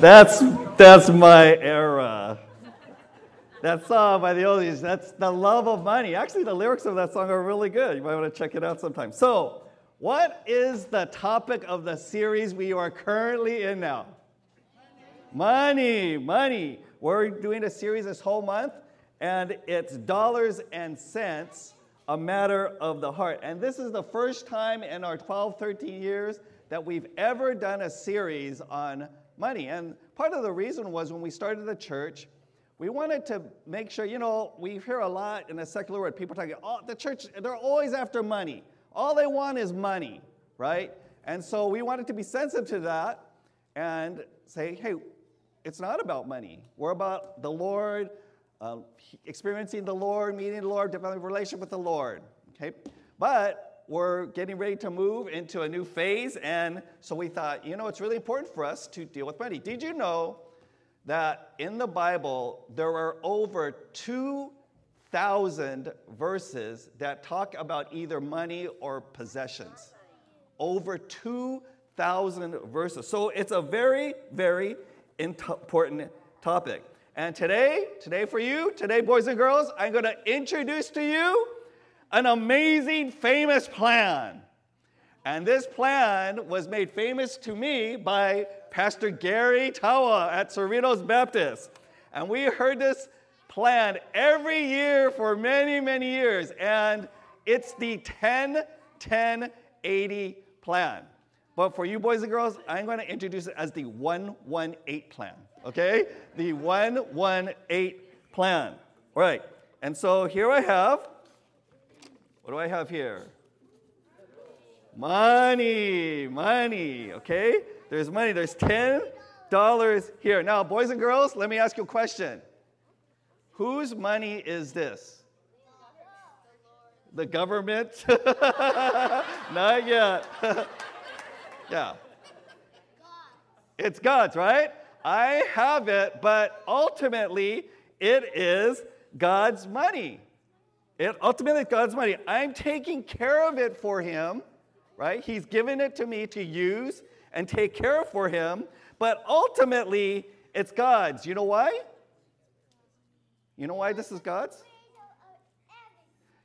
That's my era. That song by the Oldies, that's the love of money. Actually, the lyrics of that song are really good. You might want to check it out sometime. So, what is the topic of the series we are currently in now? Money. We're doing a series this whole month, and it's dollars and cents, a matter of the heart. And this is the first time in our 12, 13 years that we've ever done a series on money. And part of the reason was when we started the church, we wanted to make sure, you know, we hear a lot in the secular world, people talking, oh, the church, they're always after money. All they want is money, right? And so we wanted to be sensitive to that and say, hey, it's not about money. We're about the Lord, experiencing the Lord, meeting the Lord, developing a relationship with the Lord, okay? But we're getting ready to move into a new phase, and so we thought, you know, it's really important for us to deal with money. Did you know that in the Bible, there are over 2,000 verses that talk about either money or possessions. Over 2,000 verses. So it's a very, very important topic. And today for you, today, boys and girls, I'm going to introduce to you an amazing, famous plan. And this plan was made famous to me by Pastor Gary Tawa at Cerritos Baptist. And we heard this plan every year for many, many years. And it's the 10-10-80 plan. But for you boys and girls, I'm going to introduce it as the 1-1-8 plan. Okay? The 1-1-8 plan. All right. And so here I have, what do I have here? Money, okay? There's money. There's $10 here. Now, boys and girls, let me ask you a question. Whose money is this? The government? Not yet. Yeah. It's God's, right? I have it, but ultimately, it is God's money. I'm taking care of it for him. Right? He's given it to me to use and take care of for him, but ultimately, it's God's. You know why? You know why this is God's?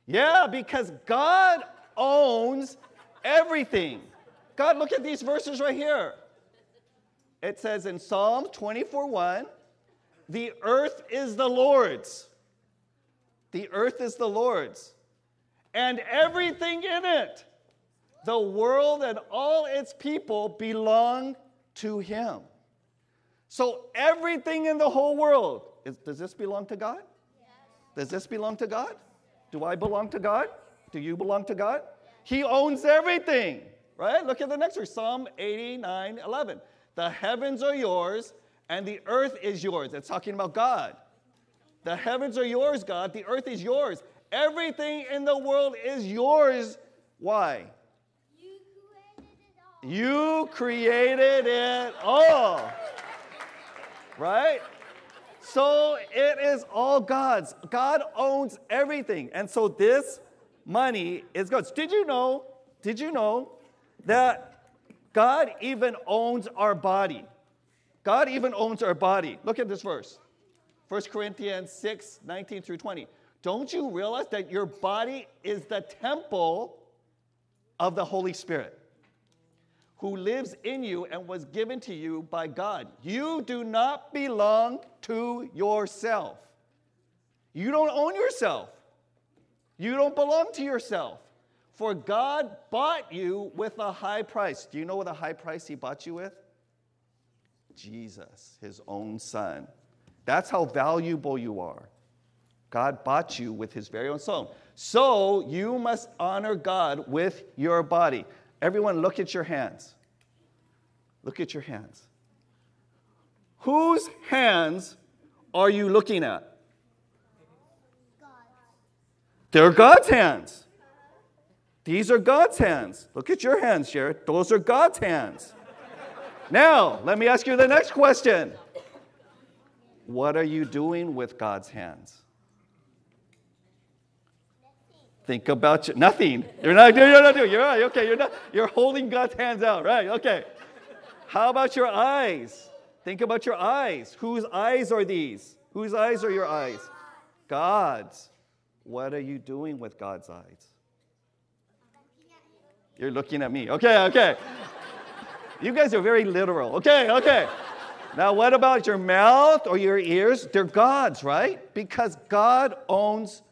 Yeah, because God owns everything. God, look at these verses right here. It says in Psalm 24:1, the earth is the Lord's. The earth is the Lord's, and everything in it. The world and all its people belong to him. So everything in the whole world, does this belong to God? Yes. Does this belong to God? Do I belong to God? Do you belong to God? Yes. He owns everything, right? Look at the next verse, Psalm 89:11. The heavens are yours, and the earth is yours. It's talking about God. The heavens are yours, God. The earth is yours. Everything in the world is yours. Why? You created it all, right? So it is all God's. God owns everything. And so this money is God's. Did you know that God even owns our body? God even owns our body. Look at this verse, 1 Corinthians 6:19 through 20. Don't you realize that your body is the temple of the Holy Spirit, who lives in you and was given to you by God? You do not belong to yourself. You don't own yourself. You don't belong to yourself. For God bought you with a high price. Do you know what a high price he bought you with? Jesus, his own son. That's how valuable you are. God bought you with his very own son. So you must honor God with your body. Everyone, look at your hands. Look at your hands. Whose hands are you looking at? God. They're God's hands. These are God's hands. Look at your hands, Jared. Those are God's hands. Now, let me ask you the next question. What are you doing with God's hands? Think about you. Nothing. You're not doing. You're right. Okay. You're holding God's hands out. Right. Okay. How about your eyes? Think about your eyes. Whose eyes are these? Whose eyes are your eyes? God's. What are you doing with God's eyes? You're looking at me. Okay. You guys are very literal. Okay. Now, what about your mouth or your ears? They're God's, right? Because God owns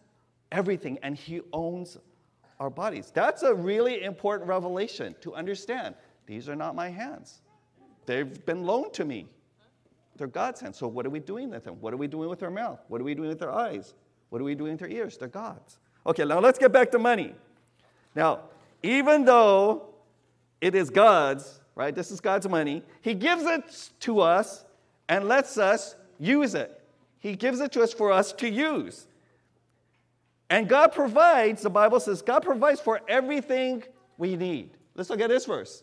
everything, and He owns our bodies. That's a really important revelation to understand. These are not my hands. They've been loaned to me. They're God's hands. So what are we doing with them? What are we doing with our mouth? What are we doing with our eyes? What are we doing with our ears? They're God's. Okay, now let's get back to money. Now, even though it is God's, right? This is God's money. He gives it to us and lets us use it. He gives it to us for us to use. And God provides, the Bible says, God provides for everything we need. Let's look at this verse.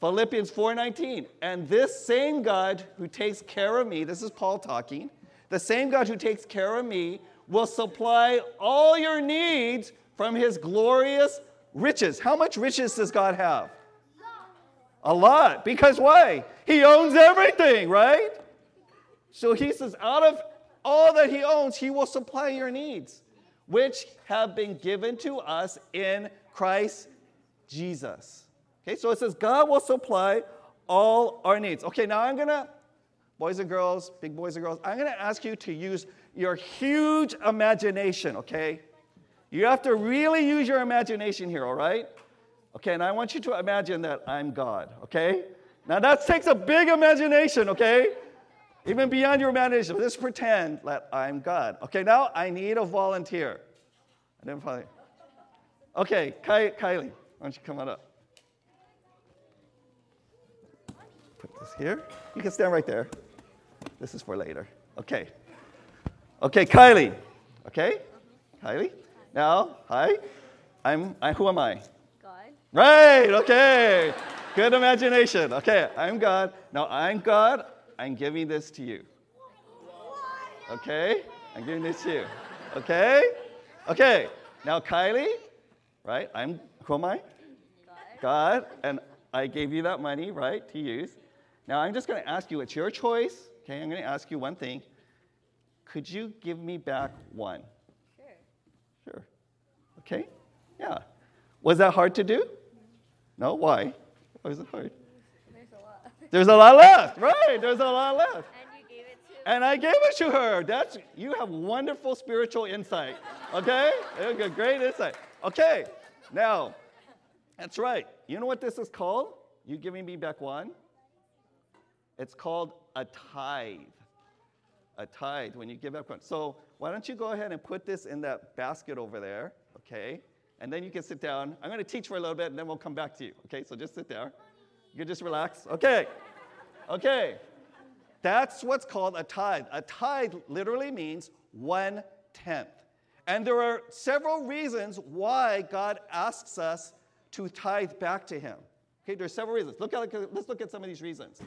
Philippians 4:19. And this same God who takes care of me, this is Paul talking, the same God who takes care of me will supply all your needs from His glorious riches. How much riches does God have? A lot. Because why? He owns everything, right? So He says, out of all that He owns, He will supply your needs, which have been given to us in Christ Jesus. Okay, so it says God will supply all our needs. Okay, now I'm going to, boys and girls, big boys and girls, I'm going to ask you to use your huge imagination, okay? You have to really use your imagination here, all right? Okay, and I want you to imagine that I'm God, okay? Now that takes a big imagination, okay? Even beyond your imagination. Let's pretend that I'm God. Okay, now I need a volunteer. I didn't find it. Okay, Kylie, why don't you come on up? Put this here. You can stand right there. This is for later. Okay. Okay, Kylie. Okay? Kylie? Now, hi. Who am I? Right, okay. Good imagination. Okay, I'm God. Now I'm God. I'm giving this to you. Okay? I'm giving this to you. Okay. Now Kylie, right? Who am I? God. And I gave you that money, right, to use. Now I'm just going to ask you, it's your choice. Okay, I'm going to ask you one thing. Could you give me back one? Sure. Okay? Yeah. Was that hard to do? No, why? Why was it hard? There's a lot left, right? There's a lot left. And you gave it to her. And I gave it to her. You have wonderful spiritual insight, okay? Great insight. Okay, now, that's right. You know what this is called? You giving me back one? It's called a tithe. A tithe, when you give back one. So why don't you go ahead and put this in that basket over there, okay? And then you can sit down. I'm going to teach for a little bit, and then we'll come back to you, okay? So just sit there. You can just relax. Okay. That's what's called a tithe. A tithe literally means 1/10. And there are several reasons why God asks us to tithe back to Him. Okay, there are several reasons. Let's look at some of these reasons.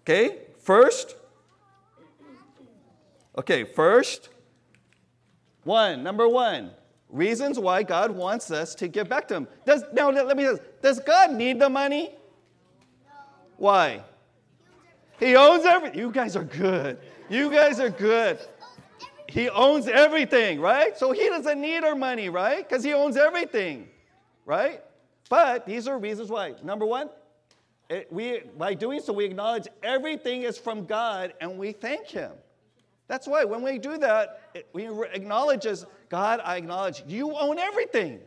Okay, first. Number one. Reasons why God wants us to give back to Him. Does God need the money? No. Why? He owns everything. You guys are good. He owns everything, right? So He doesn't need our money, right? Because He owns everything, right? But these are reasons why. Number one, by doing so, we acknowledge everything is from God and we thank Him. That's why when we do that, we acknowledge as God, I acknowledge you own everything,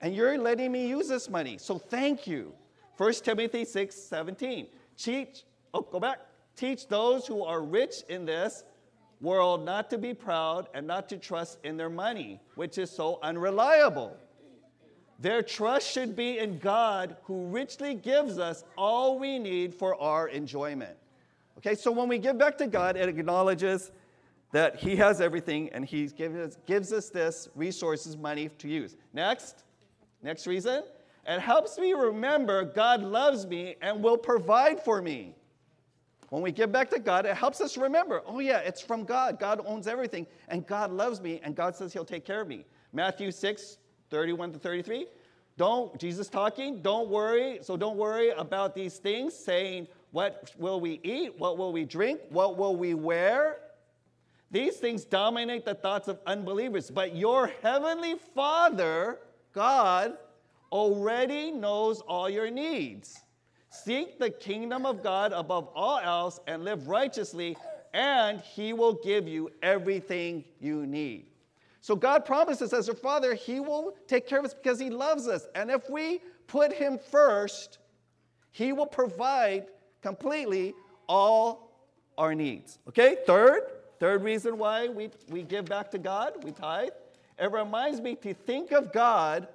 and you're letting me use this money. So thank you. 1 Timothy 6:17. Teach those who are rich in this world not to be proud and not to trust in their money, which is so unreliable. Their trust should be in God, who richly gives us all we need for our enjoyment. Okay, so when we give back to God, it acknowledges that He has everything, and He gives us this resources, money to use. Next reason, it helps me remember God loves me and will provide for me. When we give back to God, it helps us remember, oh yeah, it's from God. God owns everything, and God loves me, and God says He'll take care of me. Matthew 6:31 to 33, Don't, Jesus talking, don't worry. So don't worry about these things, saying, what will we eat? What will we drink? What will we wear? These things dominate the thoughts of unbelievers. But your heavenly Father, God, already knows all your needs. Seek the kingdom of God above all else and live righteously, and he will give you everything you need. So God promises as our Father, he will take care of us because he loves us. And if we put him first, he will provide completely all our needs. Okay, third reason why we give back to God, we tithe. It reminds me to think of God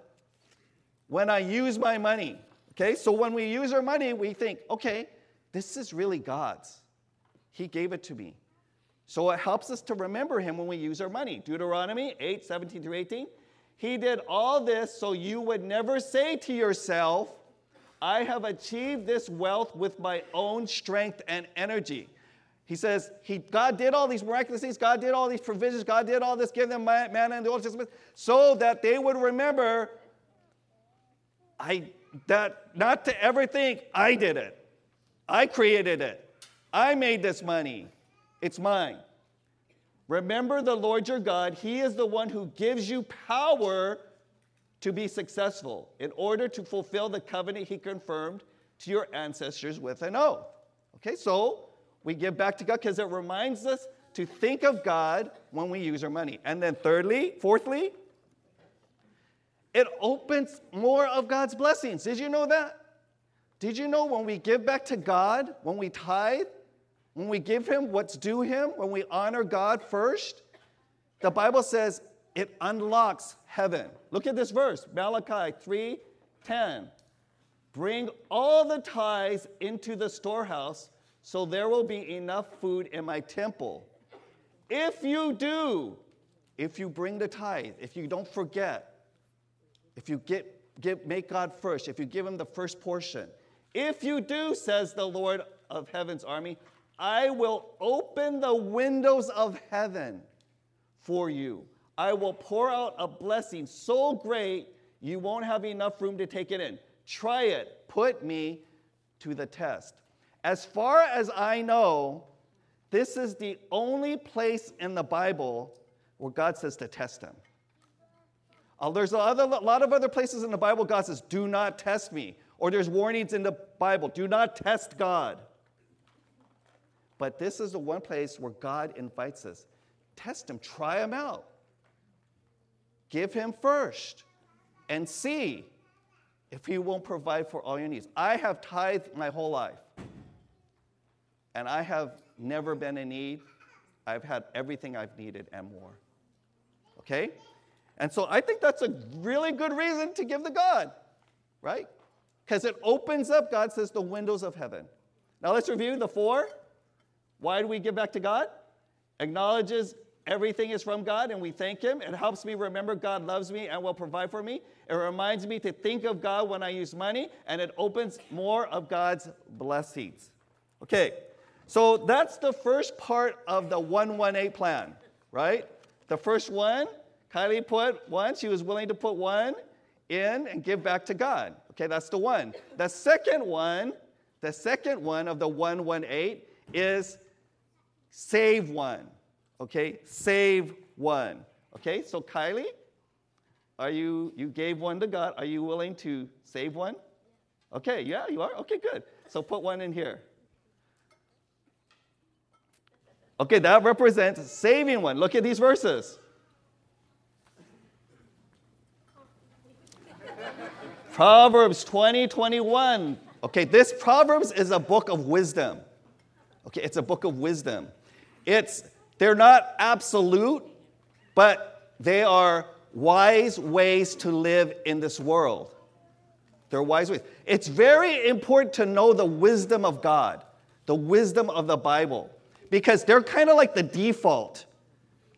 when I use my money. Okay, so when we use our money, we think, okay, this is really God's. He gave it to me. So it helps us to remember him when we use our money. Deuteronomy 8:17 through 18. He did all this so you would never say to yourself, I have achieved this wealth with my own strength and energy. He says, God did all these miraculous things. God did all these provisions. God did all this, gave them manna and the Old Testament, so that they would remember not to ever think, I did it. I created it. I made this money. It's mine. Remember the Lord your God. He is the one who gives you power to be successful in order to fulfill the covenant he confirmed to your ancestors with an oath. Okay, so we give back to God because it reminds us to think of God when we use our money. And then fourthly, it opens more of God's blessings. Did you know that? Did you know when we give back to God, when we tithe, when we give him what's due him, when we honor God first, the Bible says it unlocks heaven. Look at this verse, Malachi 3:10. Bring all the tithes into the storehouse, so there will be enough food in my temple. If you do, if you bring the tithe, if you don't forget, if you make God first, if you give him the first portion, if you do, says the Lord of heaven's army, I will open the windows of heaven for you. I will pour out a blessing so great you won't have enough room to take it in. Try it. Put me to the test. As far as I know, this is the only place in the Bible where God says to test him. There's a lot of other places in the Bible God says, do not test me. Or there's warnings in the Bible, do not test God. But this is the one place where God invites us. Test him. Try him out. Give him first and see if he won't provide for all your needs. I have tithed my whole life, and I have never been in need. I've had everything I've needed and more. Okay? And so I think that's a really good reason to give to God, right? Because it opens up, God says, the windows of heaven. Now let's review the four. Why do we give back to God? Acknowledges everything is from God, and we thank him. It helps me remember God loves me and will provide for me. It reminds me to think of God when I use money, and it opens more of God's blessings. Okay, so that's the first part of the 118 plan, right? The first one, Kylie put one. She was willing to put one in and give back to God. Okay, that's the one. The second one of the 118 is save one, okay? Save one, okay? So Kylie, you gave one to God. Are you willing to save one? Okay, yeah, you are? Okay, good. So put one in here. Okay, that represents saving one. Look at these verses. Proverbs 20:21. Okay, this Proverbs is a book of wisdom. Okay, it's a book of wisdom. They're not absolute, but they are wise ways to live in this world. They're wise ways. It's very important to know the wisdom of God, the wisdom of the Bible, because they're kind of like the default.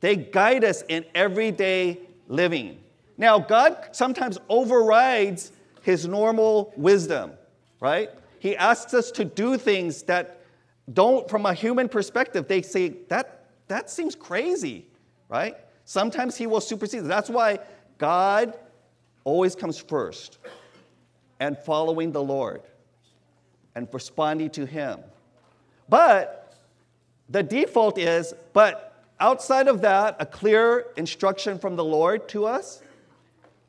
They guide us in everyday living. Now, God sometimes overrides his normal wisdom, right? He asks us to do things that from a human perspective, they say, that seems crazy, right? Sometimes he will supersede. That's why God always comes first. and following the Lord and responding to Him. But the default is, but outside of that, a clear instruction from the Lord to us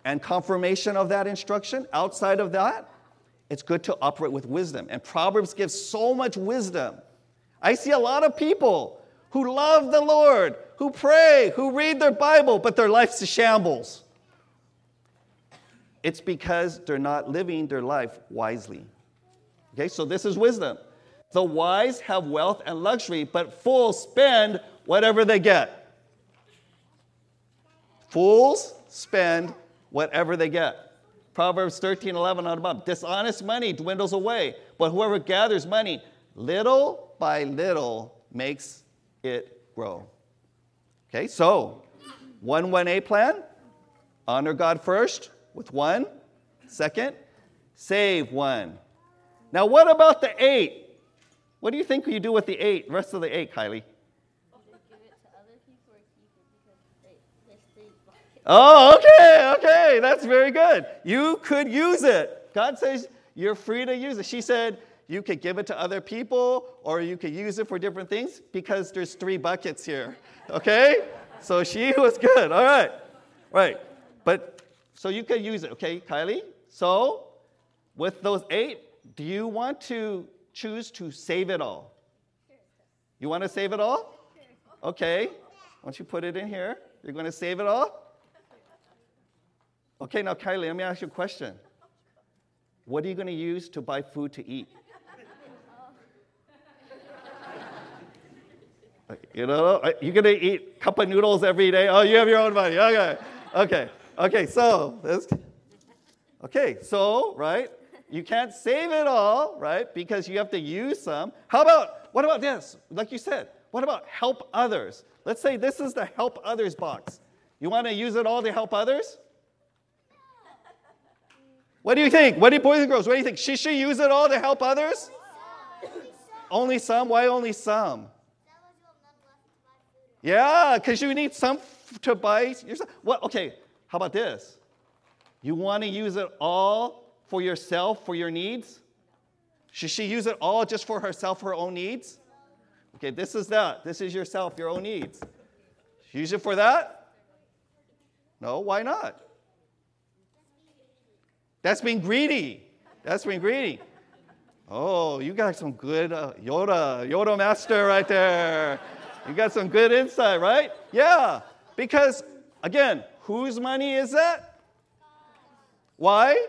and confirmation of that instruction, outside of that, it's good to operate with wisdom. And Proverbs gives so much wisdom. I see a lot of people who love the Lord, who pray, who read their Bible, but their life's a shambles. It's because they're not living their life wisely. Okay, so this is wisdom. The wise have wealth and luxury, but fools spend whatever they get. Fools spend whatever they get. Proverbs 13:11 on above. Dishonest money dwindles away, but whoever gathers money, little by little makes it grow. Okay, so 1-1-A plan. Honor God first with 1. Second, save 1. Now what about the 8? What do you think you do with the 8, rest of the 8, Kylie? Oh, okay, that's very good. You could use it. God says you're free to use it. She said you could give it to other people or you could use it for different things because there's 3 buckets here, okay? So she was good, all right. Right, but so you could use it, okay, Kylie? So with those 8, do you want to choose to save it all? You want to save it all? Okay, once you put it in here, you're going to save it all? Okay, now, Kylie, let me ask you a question. What are you going to use to buy food to eat? You know, you're going to eat a cup of noodles every day? Oh, you have your own money. Okay, so, right? You can't save it all, right? Because you have to use some. What about this? Like you said, what about help others? Let's say this is the help others box. You want to use it all to help others? What do you think? What do you, boys and girls, what do you think? Should she use it all to help others? Only some? Why only some? Yeah, because you need some to buy yourself. Well, okay, how about this? You want to use it all for yourself, for your needs? Should she use it all just for herself, her own needs? Okay, this is that. This is yourself, your own needs. Use it for that? No, why not? That's being greedy. That's being greedy. Oh, you got some good Yoda master right there. You got some good insight, right? Yeah, because, again, whose money is that? Why?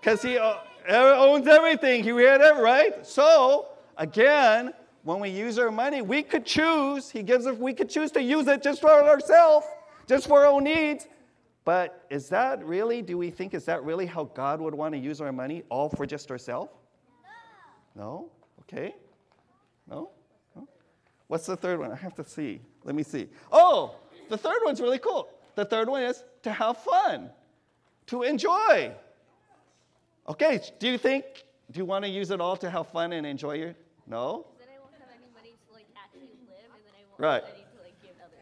Because he owns everything. He had it, right? So, again, when we use our money, we could choose. He gives us, we could choose to use it just for ourselves, just for our own needs. But is that really, do we think, is that really how God would want to use our money, all for just ourselves? No? Okay. No? What's the third one? I have to see. Let me see. Oh, the third one's really cool. The third one is to have fun, to enjoy. Okay, do you want to use it all to have fun and enjoy your, no? Then I won't have any money to actually live, and then I won't have any.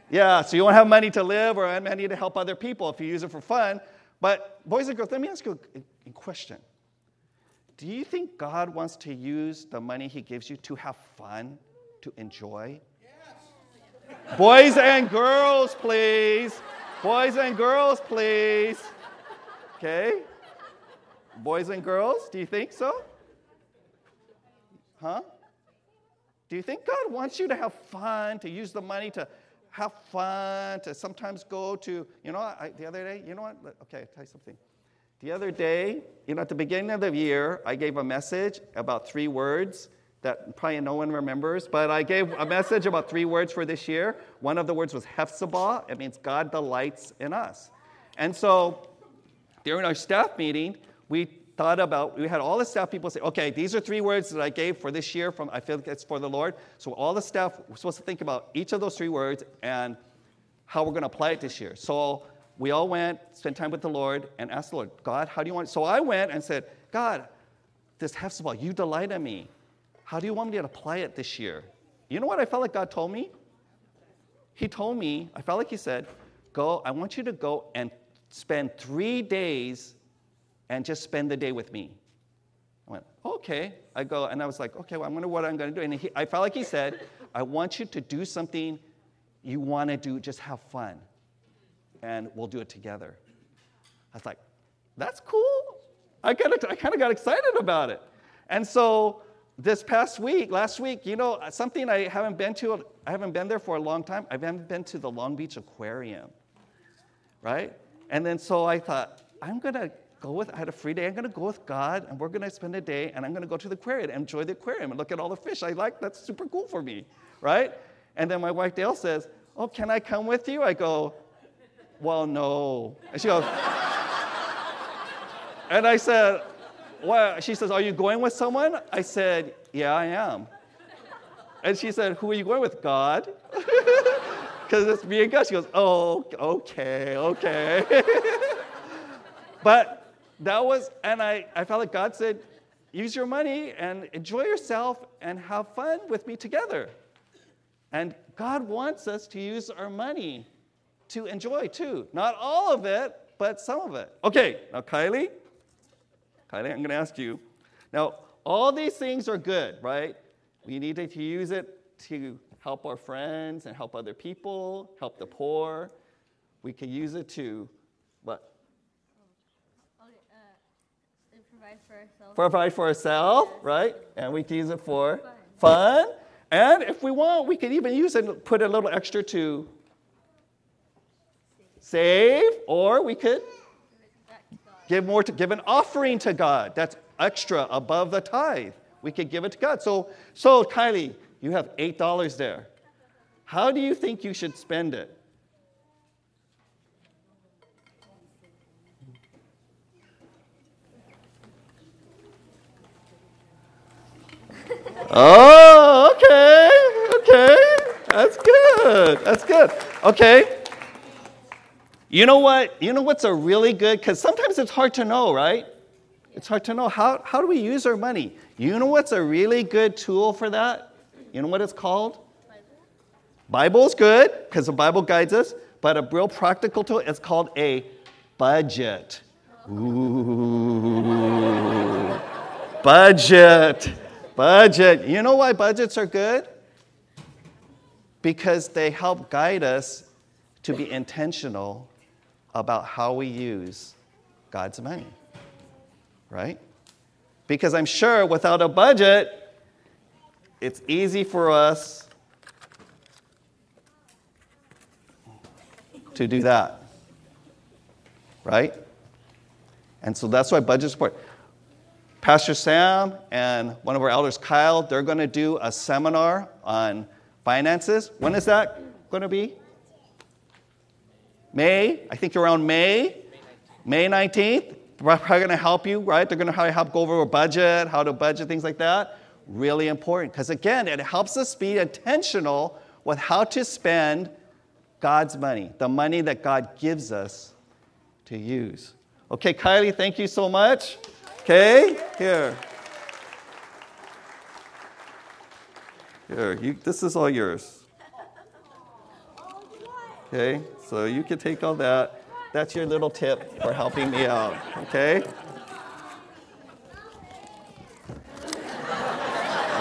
Yeah, so you won't have money to live or money to help other people if you use it for fun. But boys and girls, let me ask you a question. Do you think God wants to use the money He gives you to have fun, to enjoy? Yes. Boys and girls, please. Boys and girls, please. Okay? Boys and girls, do you think so? Huh? Do you think God wants you to have fun, to use the money to have fun, to sometimes go to, the other day, you know what? Okay, I'll tell you something. The other day, at the beginning of the year, I gave a message about 3 words that probably no one remembers, but I gave a message about 3 words for this year. One of the words was Hephzibah. It means God delights in us. And so during our staff meeting, we had all the staff people say, okay, these are 3 words that I gave for this year I feel like it's for the Lord. So all the staff were supposed to think about each of those 3 words and how we're going to apply it this year. So we all went, spent time with the Lord, and asked the Lord, God, how do you want it? So I went and said, God, this Hephzibah, you delight in me. How do you want me to apply it this year? You know what I felt like God told me? He told me, I felt like He said, I want you to go and spend 3 days and just spend the day with me. I went, okay. I go, and I was like, okay, well, I wonder what I'm going to do. And I felt like he said, I want you to do something you want to do. Just have fun, and we'll do it together. I was like, that's cool. I kind of got excited about it. And so this past week, last week, you know, something I haven't been to, I haven't been there for a long time. I haven't been to the Long Beach Aquarium, right? And then so I thought, I had a free day. I'm going to go with God, and we're going to spend a day, and I'm going to go to the aquarium and enjoy the aquarium and look at all the fish I like. That's super cool for me, right? And then my wife, Dale, says, oh, can I come with you? I go, well, no. And she goes, and I said, well, she says, are you going with someone? I said, yeah, I am. And she said, who are you going with? God. Because it's me and God. She goes, oh, okay. But that was, and I felt like God said, use your money and enjoy yourself and have fun with me together. And God wants us to use our money to enjoy too. Not all of it, but some of it. Okay, now Kylie, I'm going to ask you. Now, all these things are good, right? We need to use it to help our friends and help other people, help the poor. We can use it to, what? Provide for ourselves, right? And we can use it for fun. And if we want, we can even use it and put a little extra to save, or we could give an offering to God. That's extra above the tithe. We could give it to God. So Kylie, you have $8 there. How do you think you should spend it? Oh, okay. That's good. Okay. You know what? You know what's a really good, because sometimes it's hard to know, right? It's hard to know. How do we use our money? You know what's a really good tool for that? You know what it's called? Bible's good, because the Bible guides us, but a real practical tool, it's called a budget. Ooh. Budget. You know why budgets are good? Because they help guide us to be intentional about how we use God's money, right? Because I'm sure without a budget, it's easy for us to do that, right? And so that's why budget support. Pastor Sam and one of our elders, Kyle, they're going to do a seminar on finances. When is that going to be? May. I think around May. May 19th. We're probably going to help you, right? They're going to help go over a budget, how to budget, things like that. Really important. Because, again, it helps us be intentional with how to spend God's money, the money that God gives us to use. Okay, Kylie, thank you so much. Okay, here. This is all yours. Okay, so you can take all that. That's your little tip for helping me out. Okay,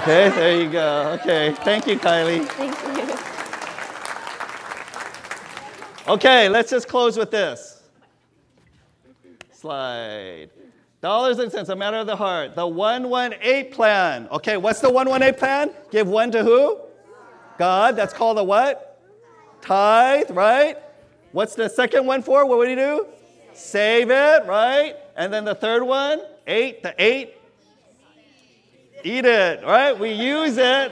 there you go. Okay, thank you, Kylie. Thank you. Okay, let's just close with this slide. Dollars and cents, a matter of the heart. The 118 plan. Okay, what's the 118 plan? Give one to who? God. That's called a what? Tithe, right? What's the second one for? What would you do? Save it, right? And then the third one? Eat it, right? We use it.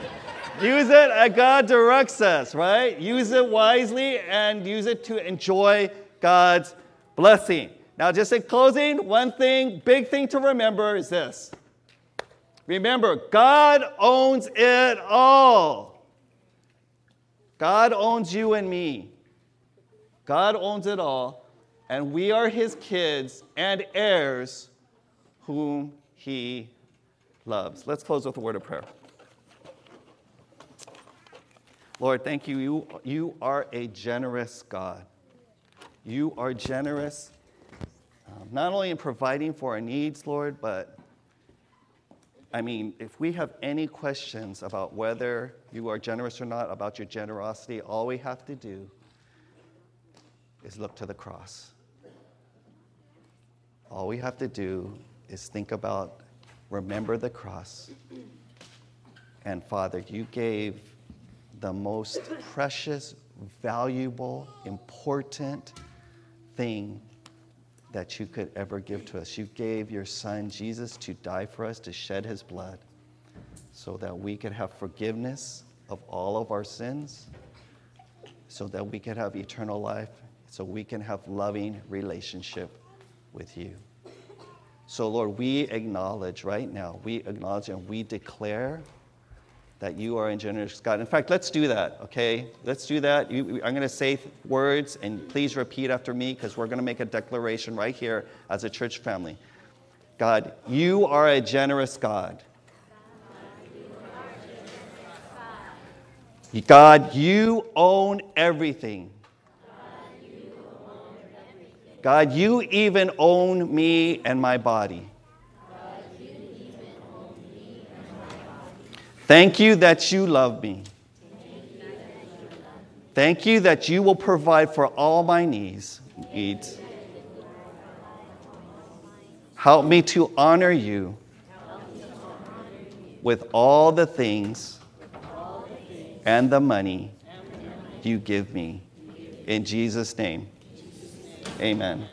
Use it as God directs us, right? Use it wisely and use it to enjoy God's blessing. Now, just in closing, big thing to remember is this. Remember, God owns it all. God owns you and me. God owns it all, and we are his kids and heirs whom he loves. Let's close with a word of prayer. Lord, thank you. You are a generous God. You are generous. not only in providing for our needs, Lord, but I mean, if we have any questions about whether you are generous or not, about your generosity, all we have to do is look to the cross. All we have to do is think about, remember the cross. And Father, you gave the most precious, valuable, important thing that you could ever give to us. You gave your son, Jesus, to die for us, to shed his blood, so that we could have forgiveness of all of our sins, so that we could have eternal life, so we can have loving relationship with you. So, Lord, we acknowledge right now, we acknowledge and we declare that you are a generous God. In fact, let's do that, okay? Let's do that. I'm going to say words, and please repeat after me, because we're going to make a declaration right here as a church family. God, you are a generous God. God, you own everything. God, you even own me and my body. Thank you that you love me. Thank you that you will provide for all my needs. Help me to honor you with all the things and the money you give me. In Jesus' name, amen.